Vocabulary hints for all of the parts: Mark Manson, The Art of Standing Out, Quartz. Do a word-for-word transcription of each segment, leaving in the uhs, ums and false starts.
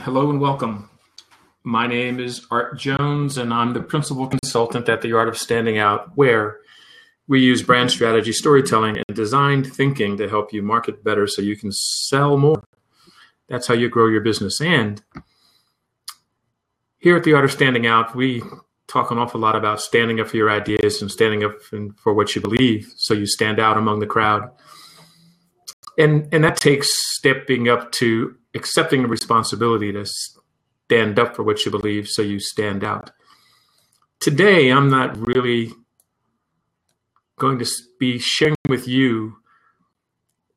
Hello and welcome. My name is Art Jones, and I'm the principal consultant at The Art of Standing Out, where we use brand strategy, storytelling, and designed thinking to help you market better so you can sell more. That's how you grow your business. And here at The Art of Standing Out, we talk an awful lot about standing up for your ideas and standing up for what you believe so you stand out among the crowd. And, and that takes stepping up to accepting the responsibility to stand up for what you believe so you stand out. Today, I'm not really going to be sharing with you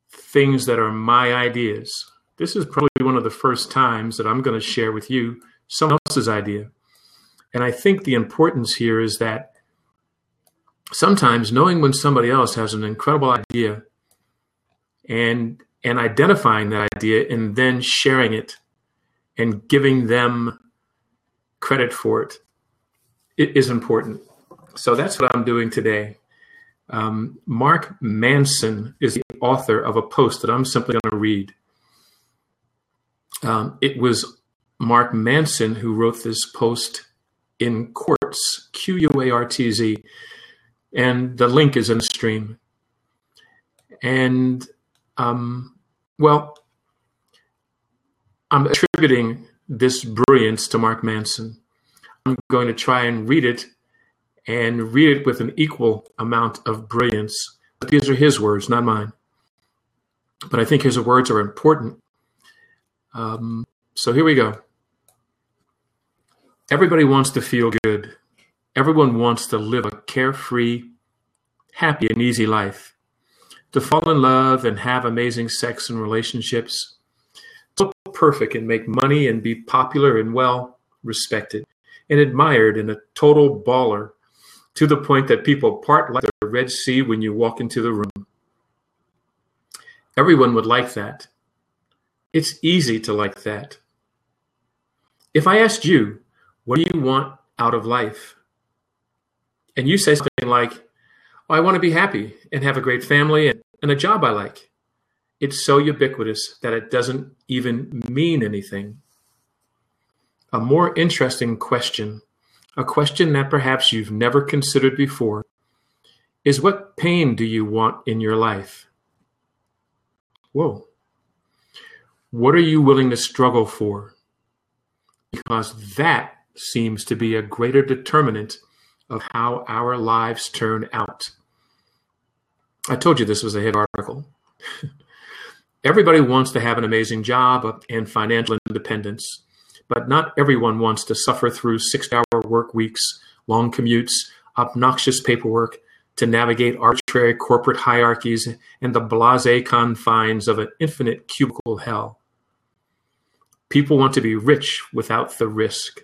things that are my ideas. This is probably one of the first times that I'm going to share with you someone else's idea. And I think the importance here is that sometimes knowing when somebody else has an incredible idea and and identifying that idea and then sharing it and giving them credit for it, it is important. So that's what I'm doing today. Um, Mark Manson is the author of a post that I'm simply going to read. Um, it was Mark Manson who wrote this post in Quartz, Q U A R T Z, and the link is in the stream. And Um, well, I'm attributing this brilliance to Mark Manson. I'm going to try and read it and read it with an equal amount of brilliance. But these are his words, not mine. But I think his words are important. Um, so here we go. Everybody wants to feel good. Everyone wants to live a carefree, happy, and easy life. To fall in love and have amazing sex and relationships, so perfect, and make money and be popular and well respected and admired and a total baller to the point that people part like the Red Sea when you walk into the room. Everyone would like that. It's easy to like that. If I asked you, what do you want out of life? And you say something like, I want to be happy and have a great family and, and a job I like. It's so ubiquitous that it doesn't even mean anything. A more interesting question, a question that perhaps you've never considered before, is what pain do you want in your life? Whoa. What are you willing to struggle for? Because that seems to be a greater determinant of how our lives turn out. I told you this was a hit article. Everybody wants to have an amazing job and financial independence, but not everyone wants to suffer through six-hour work weeks, long commutes, obnoxious paperwork, to navigate arbitrary corporate hierarchies and the blasé confines of an infinite cubicle hell. People want to be rich without the risk,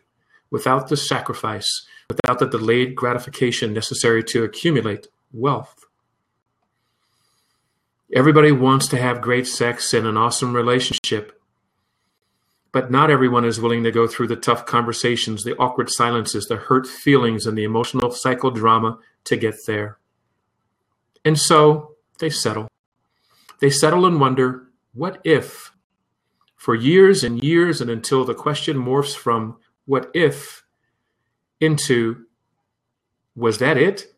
without the sacrifice, without the delayed gratification necessary to accumulate wealth. Everybody wants to have great sex and an awesome relationship, but not everyone is willing to go through the tough conversations, the awkward silences, the hurt feelings, and the emotional psychodrama to get there. And so they settle. They settle and wonder, what if? For years and years, and until the question morphs from what if into, was that it?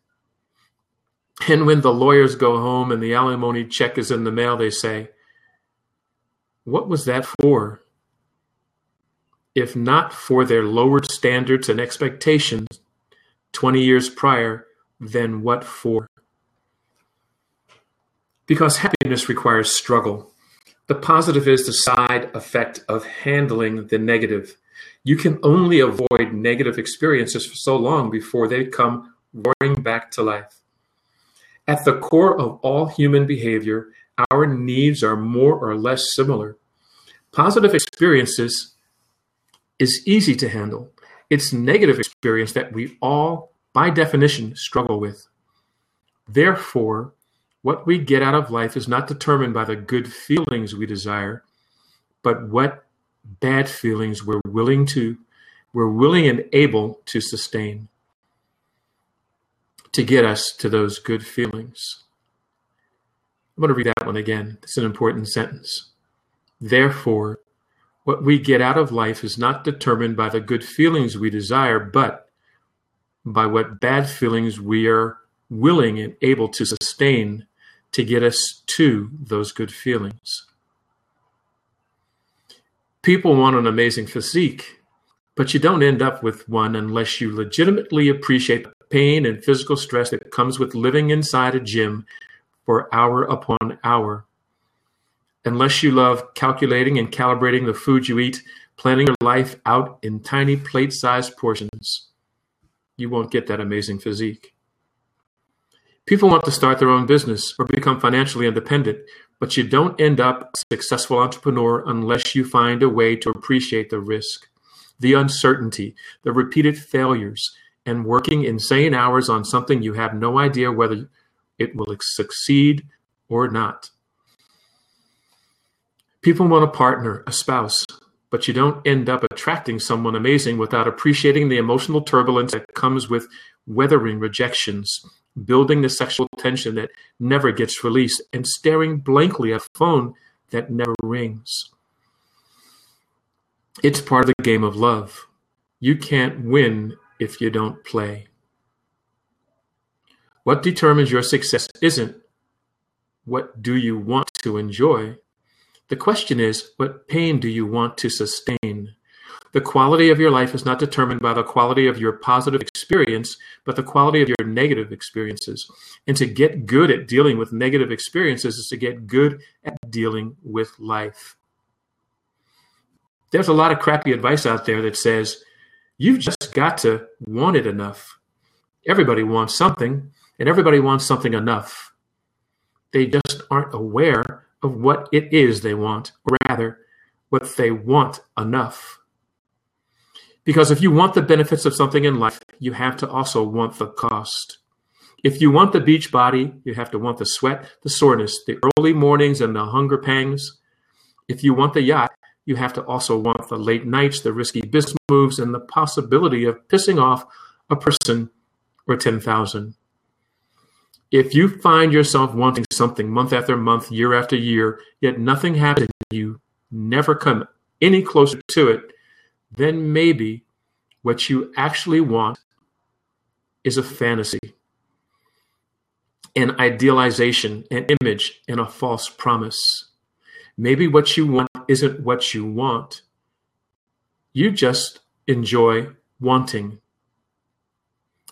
And when the lawyers go home and the alimony check is in the mail, they say, what was that for? If not for their lowered standards and expectations twenty years prior, then what for? Because happiness requires struggle. The positive is the side effect of handling the negative. You can only avoid negative experiences for so long before they come roaring back to life. At the core of all human behavior, our needs are more or less similar. Positive experiences is easy to handle. It's negative experience that we all, by definition, struggle with. Therefore, what we get out of life is not determined by the good feelings we desire, but what bad feelings we're willing to, we're willing and able to sustain to get us to those good feelings. I'm going to read that one again. It's an important sentence. Therefore, What we get out of life is not determined by the good feelings we desire, but by what bad feelings we are willing and able to sustain to get us to those good feelings. People want an amazing physique, but you don't end up with one unless you legitimately appreciate the pain and physical stress that comes with living inside a gym for hour upon hour. Unless you love calculating and calibrating the food you eat, planning your life out in tiny plate-sized portions, you won't get that amazing physique. People want to start their own business or become financially independent, but you don't end up a successful entrepreneur unless you find a way to appreciate the risk, the uncertainty, the repeated failures, and working insane hours on something you have no idea whether it will succeed or not. People want a partner, a spouse, but you don't end up attracting someone amazing without appreciating the emotional turbulence that comes with weathering rejections, building the sexual tension that never gets released, and staring blankly at a phone that never rings. It's part of the game of love. You can't win if you don't play. What determines your success isn't what do you want to enjoy. The question is, what pain do you want to sustain? The quality of your life is not determined by the quality of your positive experience, but the quality of your negative experiences. And to get good at dealing with negative experiences is to get good at dealing with life. There's a lot of crappy advice out there that says, you've just got to want it enough. Everybody wants something, and everybody wants something enough. They just aren't aware of what it is they want, or rather, what they want enough. Because if you want the benefits of something in life, you have to also want the cost. If you want the beach body, you have to want the sweat, the soreness, the early mornings, and the hunger pangs. If you want the yacht, you have to also want the late nights, the risky business moves, and the possibility of pissing off a person or ten thousand. If you find yourself wanting something month after month, year after year, yet nothing happens and you never come any closer to it, then maybe what you actually want is a fantasy, an idealization, an image, and a false promise. Maybe what you want isn't what you want. You just enjoy wanting.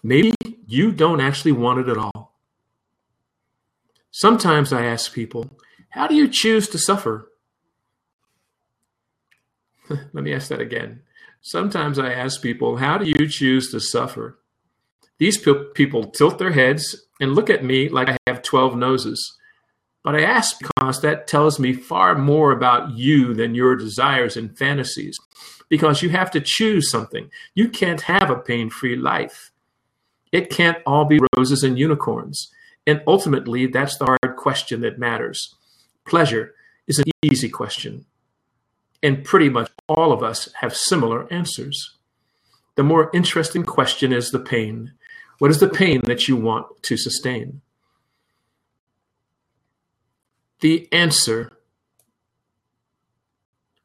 Maybe you don't actually want it at all. Sometimes I ask people, how do you choose to suffer? Let me ask that again. Sometimes I ask people, how do you choose to suffer? These pe- people tilt their heads and look at me like I have twelve noses. But I ask because that tells me far more about you than your desires and fantasies. Because you have to choose something. You can't have a pain-free life. It can't all be roses and unicorns. And ultimately, that's the hard question that matters. Pleasure is an easy question. And pretty much all of us have similar answers. The more interesting question is the pain. What is the pain that you want to sustain? The answer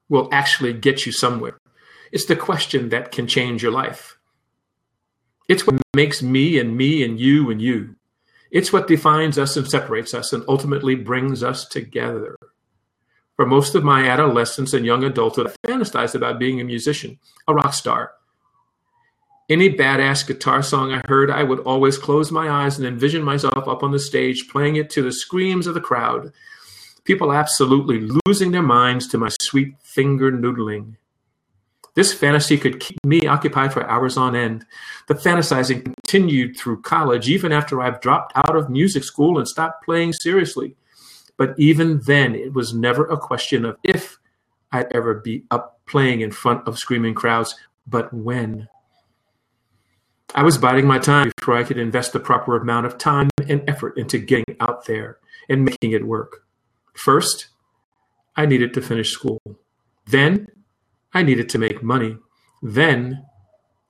will actually get you somewhere. It's the question that can change your life. It's what makes me and me and you and you. It's what defines us and separates us and ultimately brings us together. For most of my adolescence and young adulthood, I fantasized about being a musician, a rock star. Any badass guitar song I heard, I would always close my eyes and envision myself up on the stage, playing it to the screams of the crowd. People absolutely losing their minds to my sweet finger noodling. This fantasy could keep me occupied for hours on end. The fantasizing continued through college, even after I've dropped out of music school and stopped playing seriously. But even then, it was never a question of if I'd ever be up playing in front of screaming crowds, but when. I was biding my time before I could invest the proper amount of time and effort into getting out there and making it work. First, I needed to finish school. Then, I needed to make money. Then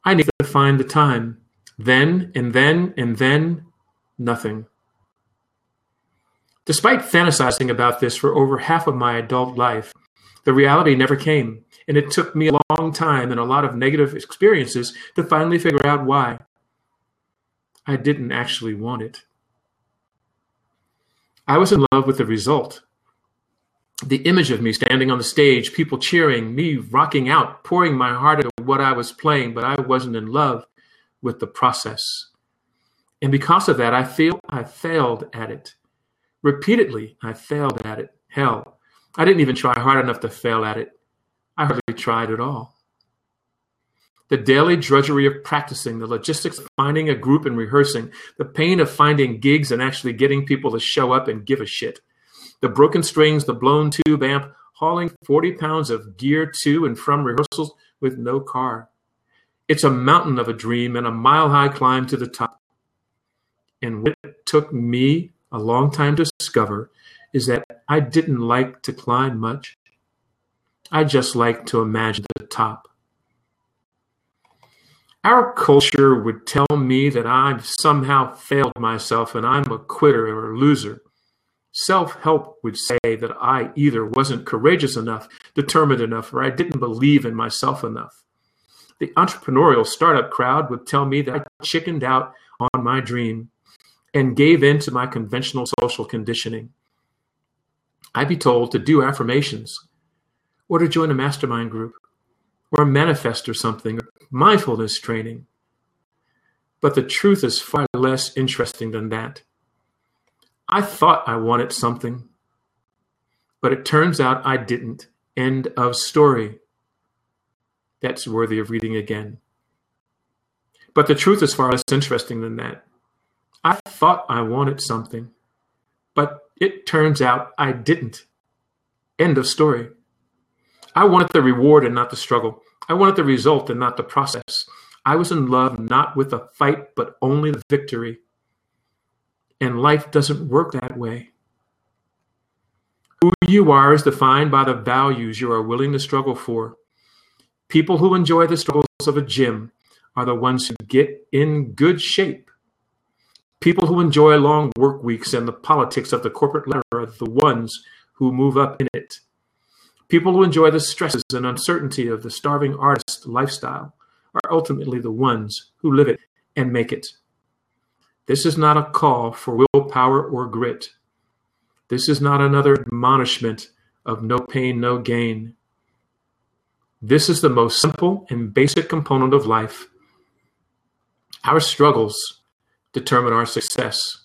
I needed to find the time. Then and then and then nothing. Despite fantasizing about this for over half of my adult life, The reality never came, and it took me a long time and a lot of negative experiences to finally figure out why. I didn't actually want it. I was in love with the result. The image of me standing on the stage, people cheering, me rocking out, pouring my heart into what I was playing, but I wasn't in love with the process. And because of that, I feel I failed at it. Repeatedly, I failed at it. Hell, I didn't even try hard enough to fail at it. I hardly tried at all. The daily drudgery of practicing, the logistics of finding a group and rehearsing, the pain of finding gigs and actually getting people to show up and give a shit, the broken strings, the blown tube amp, hauling forty pounds of gear to and from rehearsals with no car. It's a mountain of a dream and a mile-high climb to the top. And what it took me a long time to discover is that I didn't like to climb much. I just like to imagine the top. Our culture would tell me that I've somehow failed myself and I'm a quitter or a loser. Self-help would say that I either wasn't courageous enough, determined enough, or I didn't believe in myself enough. The entrepreneurial startup crowd would tell me that I chickened out on my dream and gave in to my conventional social conditioning. I'd be told to do affirmations or to join a mastermind group or manifest or something, or mindfulness training. But the truth is far less interesting than that. I thought I wanted something, but it turns out I didn't. End of story. That's worthy of reading again. But the truth is far less interesting than that. I thought I wanted something, but it turns out I didn't. End of story. I wanted the reward and not the struggle. I wanted the result and not the process. I was in love not with the fight, but only the victory. And life doesn't work that way. Who you are is defined by the values you are willing to struggle for. People who enjoy the struggles of a gym are the ones who get in good shape. People who enjoy long work weeks and the politics of the corporate ladder are the ones who move up in it. People who enjoy the stresses and uncertainty of the starving artist lifestyle are ultimately the ones who live it and make it. This is not a call for willpower or grit. This is not another admonishment of no pain, no gain. This is the most simple and basic component of life. Our struggles determine our success.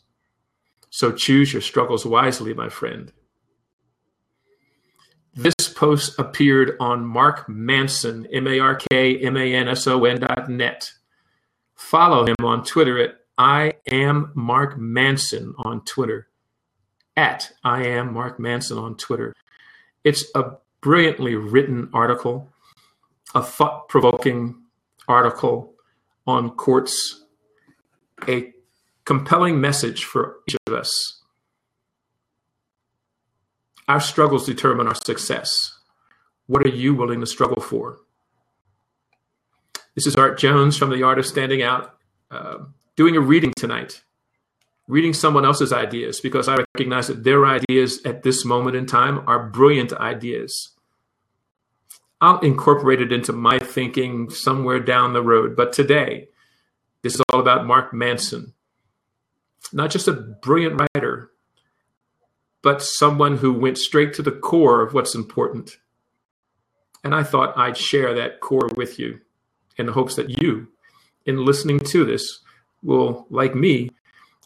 So choose your struggles wisely, my friend. This post appeared on Mark Manson, M A R K M A N S O N dot net. Follow him on Twitter at I am Mark Manson on Twitter. At I am Mark Manson on Twitter. It's a brilliantly written article, a thought-provoking article on Quartz, a compelling message for each of us. Our struggles determine our success. What are you willing to struggle for? This is Art Jones from The Art of Standing Out, uh, doing a reading tonight, reading someone else's ideas, because I recognize that their ideas at this moment in time are brilliant ideas. I'll incorporate it into my thinking somewhere down the road, but today, this is all about Mark Manson. Not just a brilliant writer, but someone who went straight to the core of what's important. And I thought I'd share that core with you in the hopes that you, in listening to this, will, like me,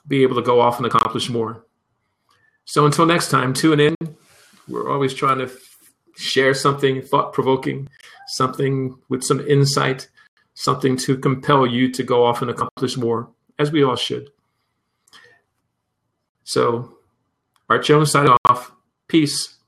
be able to go off and accomplish more. So until next time, tune in. We're always trying to share something thought-provoking, something with some insight, something to compel you to go off and accomplish more, as we all should. So, Art Jones signing off. Peace.